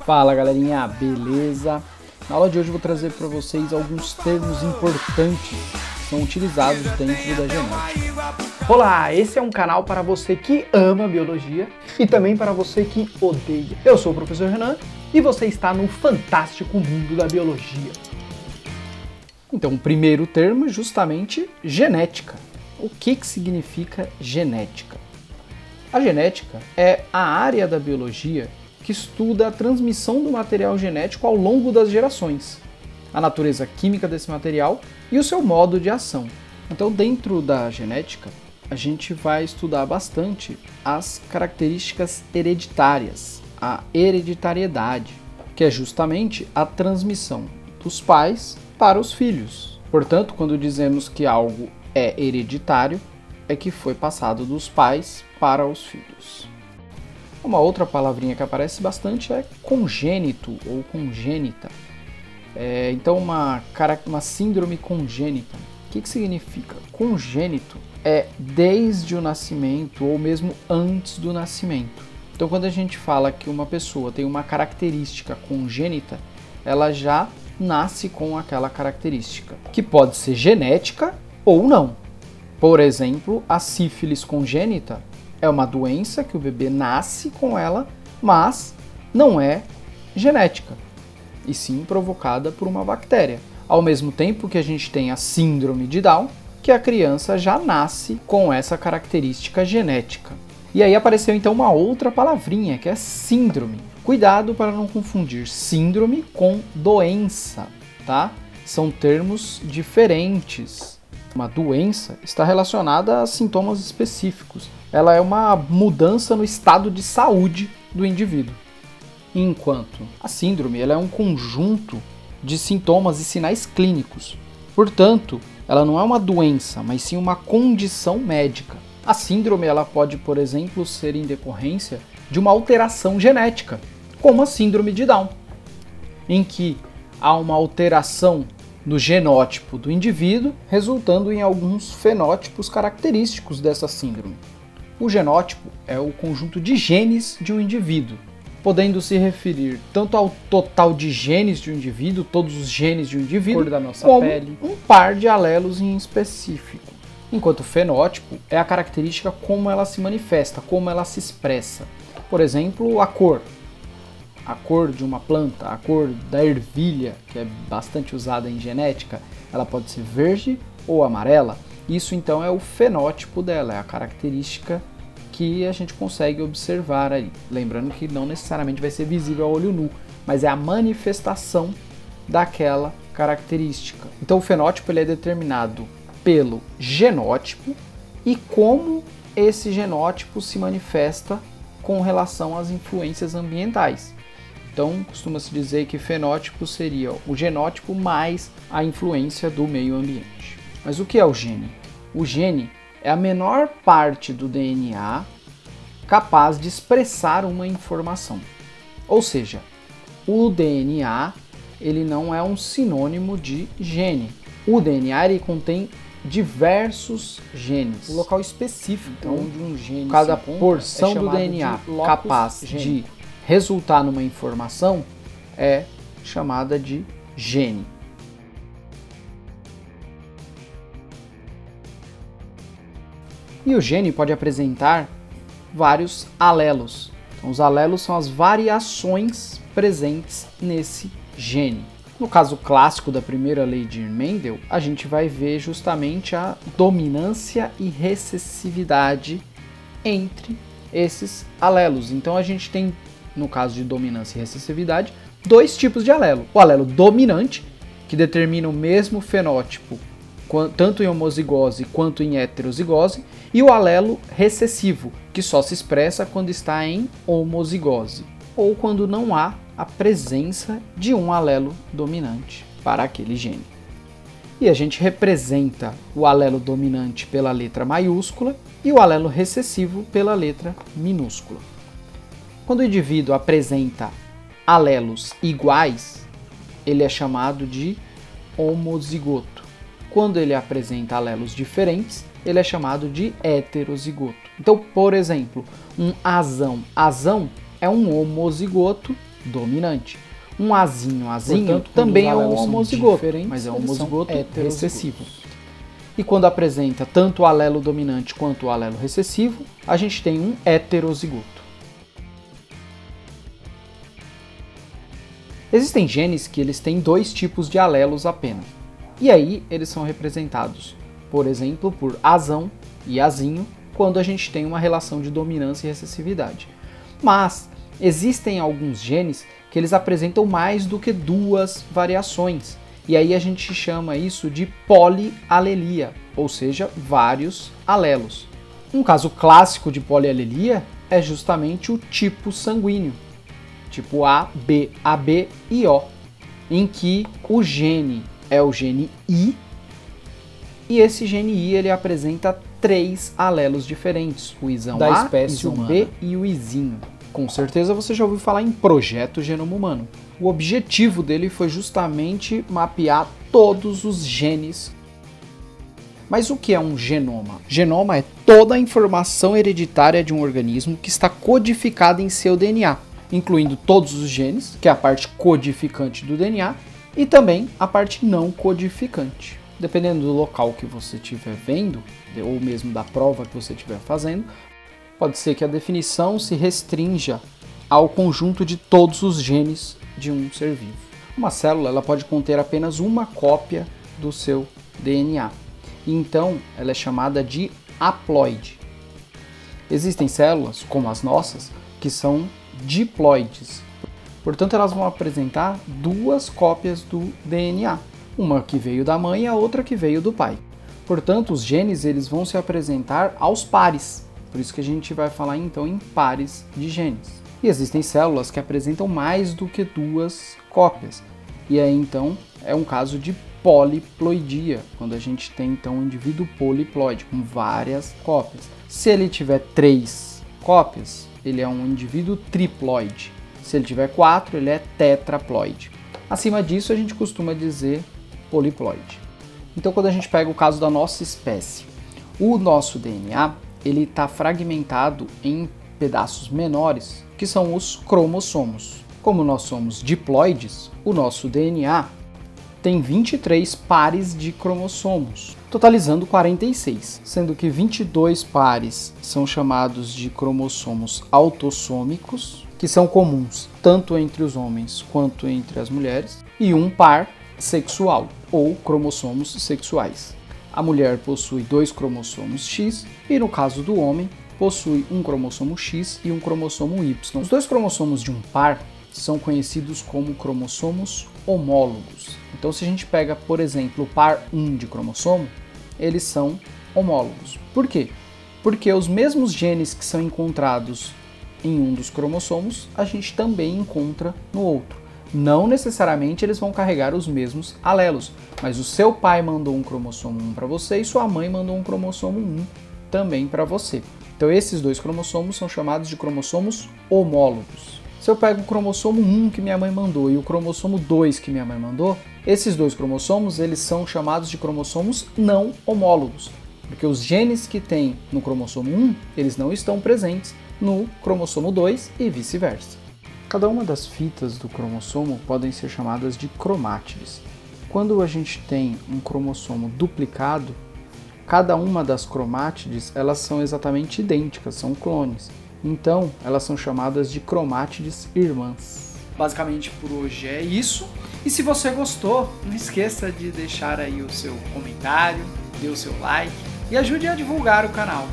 Fala galerinha, beleza? Na aula de hoje eu vou trazer para vocês alguns termos importantes que são utilizados dentro da genética. Olá, esse é um canal para você que ama biologia e também para você que odeia. Eu sou o professor Renan e você está no fantástico mundo da biologia. Então, o primeiro termo é justamente genética. O que significa genética? A genética é a área da biologia que estuda a transmissão do material genético ao longo das gerações, a natureza química desse material e o seu modo de ação. Então, dentro da genética, a gente vai estudar bastante as características hereditárias, a hereditariedade, que é justamente a transmissão dos pais para os filhos. Portanto, quando dizemos que algo é hereditário, é que foi passado dos pais para os filhos. Uma outra palavrinha que aparece bastante é congênito ou congênita. Então, uma síndrome congênita. O que significa? Congênito é desde o nascimento ou mesmo antes do nascimento. Então, quando a gente fala que uma pessoa tem uma característica congênita, ela já nasce com aquela característica, que pode ser genética ou não. Por exemplo, a sífilis congênita é uma doença que o bebê nasce com ela, mas não é genética, e sim provocada por uma bactéria. Ao mesmo tempo que a gente tem a síndrome de Down, que a criança já nasce com essa característica genética. E aí apareceu então uma outra palavrinha, que é síndrome. Cuidado para não confundir síndrome com doença, tá? São termos diferentes. Uma doença está relacionada a sintomas específicos. Ela é uma mudança no estado de saúde do indivíduo. Enquanto a síndrome ela é um conjunto de sintomas e sinais clínicos. Portanto, ela não é uma doença, mas sim uma condição médica. A síndrome ela pode, por exemplo, ser em decorrência de uma alteração genética, como a síndrome de Down, em que há uma alteração no genótipo do indivíduo, resultando em alguns fenótipos característicos dessa síndrome. O genótipo é o conjunto de genes de um indivíduo, podendo se referir tanto ao total de genes de um indivíduo, todos os genes de um indivíduo, cor da nossa pele, um par de alelos em específico. Enquanto o fenótipo é a característica como ela se manifesta, como ela se expressa. Por exemplo, a cor de uma planta, a cor da ervilha, que é bastante usada em genética, ela pode ser verde ou amarela. Isso então é o fenótipo dela, é a característica que a gente consegue observar aí. Lembrando que não necessariamente vai ser visível ao olho nu, mas é a manifestação daquela característica. Então o fenótipo ele é determinado pelo genótipo e como esse genótipo se manifesta com relação às influências ambientais. Então, costuma-se dizer que fenótipo seria o genótipo mais a influência do meio ambiente. Mas o que é o gene? O gene é a menor parte do DNA capaz de expressar uma informação. Ou seja, o DNA ele não é um sinônimo de gene. O DNA ele contém diversos genes. O local específico então, onde um gene cada porção do DNA capaz de resultar numa informação é chamada de gene. E o gene pode apresentar vários alelos. Então, os alelos são as variações presentes nesse gene. No caso clássico da primeira lei de Mendel, a gente vai ver justamente a dominância e recessividade entre esses alelos. Então a gente tem, no caso de dominância e recessividade, dois tipos de alelo. O alelo dominante, que determina o mesmo fenótipo, tanto em homozigose quanto em heterozigose, e o alelo recessivo, que só se expressa quando está em homozigose, ou quando não há a presença de um alelo dominante para aquele gene. E a gente representa o alelo dominante pela letra maiúscula e o alelo recessivo pela letra minúscula. Quando o indivíduo apresenta alelos iguais, ele é chamado de homozigoto. Quando ele apresenta alelos diferentes, ele é chamado de heterozigoto. Então, por exemplo, um azão. Azão é um homozigoto dominante. Um azinho portanto, também é um homozigoto, mas é um homozigoto recessivo. E quando apresenta tanto o alelo dominante quanto o alelo recessivo, a gente tem um heterozigoto. Existem genes que eles têm dois tipos de alelos apenas. E aí eles são representados, por exemplo, por azão e azinho, quando a gente tem uma relação de dominância e recessividade. Mas existem alguns genes que eles apresentam mais do que duas variações. E aí a gente chama isso de polialelia, ou seja, vários alelos. Um caso clássico de polialelia é justamente o tipo sanguíneo, tipo A, B, AB e O, em que o gene é o gene I, e esse gene I ele apresenta três alelos diferentes, o Izão A, o Izão B e o Izinho. Com certeza você já ouviu falar em projeto genoma humano. O objetivo dele foi justamente mapear todos os genes. Mas o que é um genoma? Genoma é toda a informação hereditária de um organismo que está codificada em seu DNA, incluindo todos os genes, que é a parte codificante do DNA, e também a parte não codificante. Dependendo do local que você estiver vendo, ou mesmo da prova que você estiver fazendo, pode ser que a definição se restrinja ao conjunto de todos os genes de um ser vivo. Uma célula ela pode conter apenas uma cópia do seu DNA. Então, ela é chamada de haploide. Existem células, como as nossas, que são diploides. Portanto, elas vão apresentar duas cópias do DNA. Uma que veio da mãe e a outra que veio do pai. Portanto, os genes eles vão se apresentar aos pares. Por isso que a gente vai falar então em pares de genes. E existem células que apresentam mais do que duas cópias. E aí então é um caso de poliploidia, quando a gente tem então um indivíduo poliploide com várias cópias. Se ele tiver três cópias, ele é um indivíduo triploide. Se ele tiver quatro, ele é tetraploide. Acima disso a gente costuma dizer poliploide. Então quando a gente pega o caso da nossa espécie, o nosso DNA ele está fragmentado em pedaços menores, que são os cromossomos. Como nós somos diploides, o nosso DNA tem 23 pares de cromossomos, totalizando 46, sendo que 22 pares são chamados de cromossomos autossômicos, que são comuns tanto entre os homens quanto entre as mulheres, e um par sexual, ou cromossomos sexuais. A mulher possui dois cromossomos X e, no caso do homem, possui um cromossomo X e um cromossomo Y. Os dois cromossomos de um par são conhecidos como cromossomos homólogos. Então, se a gente pega, por exemplo, o par 1 de cromossomo, eles são homólogos. Por quê? Porque os mesmos genes que são encontrados em um dos cromossomos, a gente também encontra no outro. Não necessariamente eles vão carregar os mesmos alelos, mas o seu pai mandou um cromossomo 1 para você e sua mãe mandou um cromossomo 1 também para você. Então esses dois cromossomos são chamados de cromossomos homólogos. Se eu pego o cromossomo 1 que minha mãe mandou e o cromossomo 2 que minha mãe mandou, esses dois cromossomos eles são chamados de cromossomos não homólogos, porque os genes que tem no cromossomo 1, eles não estão presentes no cromossomo 2 e vice-versa. Cada uma das fitas do cromossomo podem ser chamadas de cromátides. Quando a gente tem um cromossomo duplicado, cada uma das cromátides elas são exatamente idênticas, são clones. Então, elas são chamadas de cromátides irmãs. Basicamente, por hoje é isso. E se você gostou, não esqueça de deixar aí o seu comentário, dê o seu like e ajude a divulgar o canal.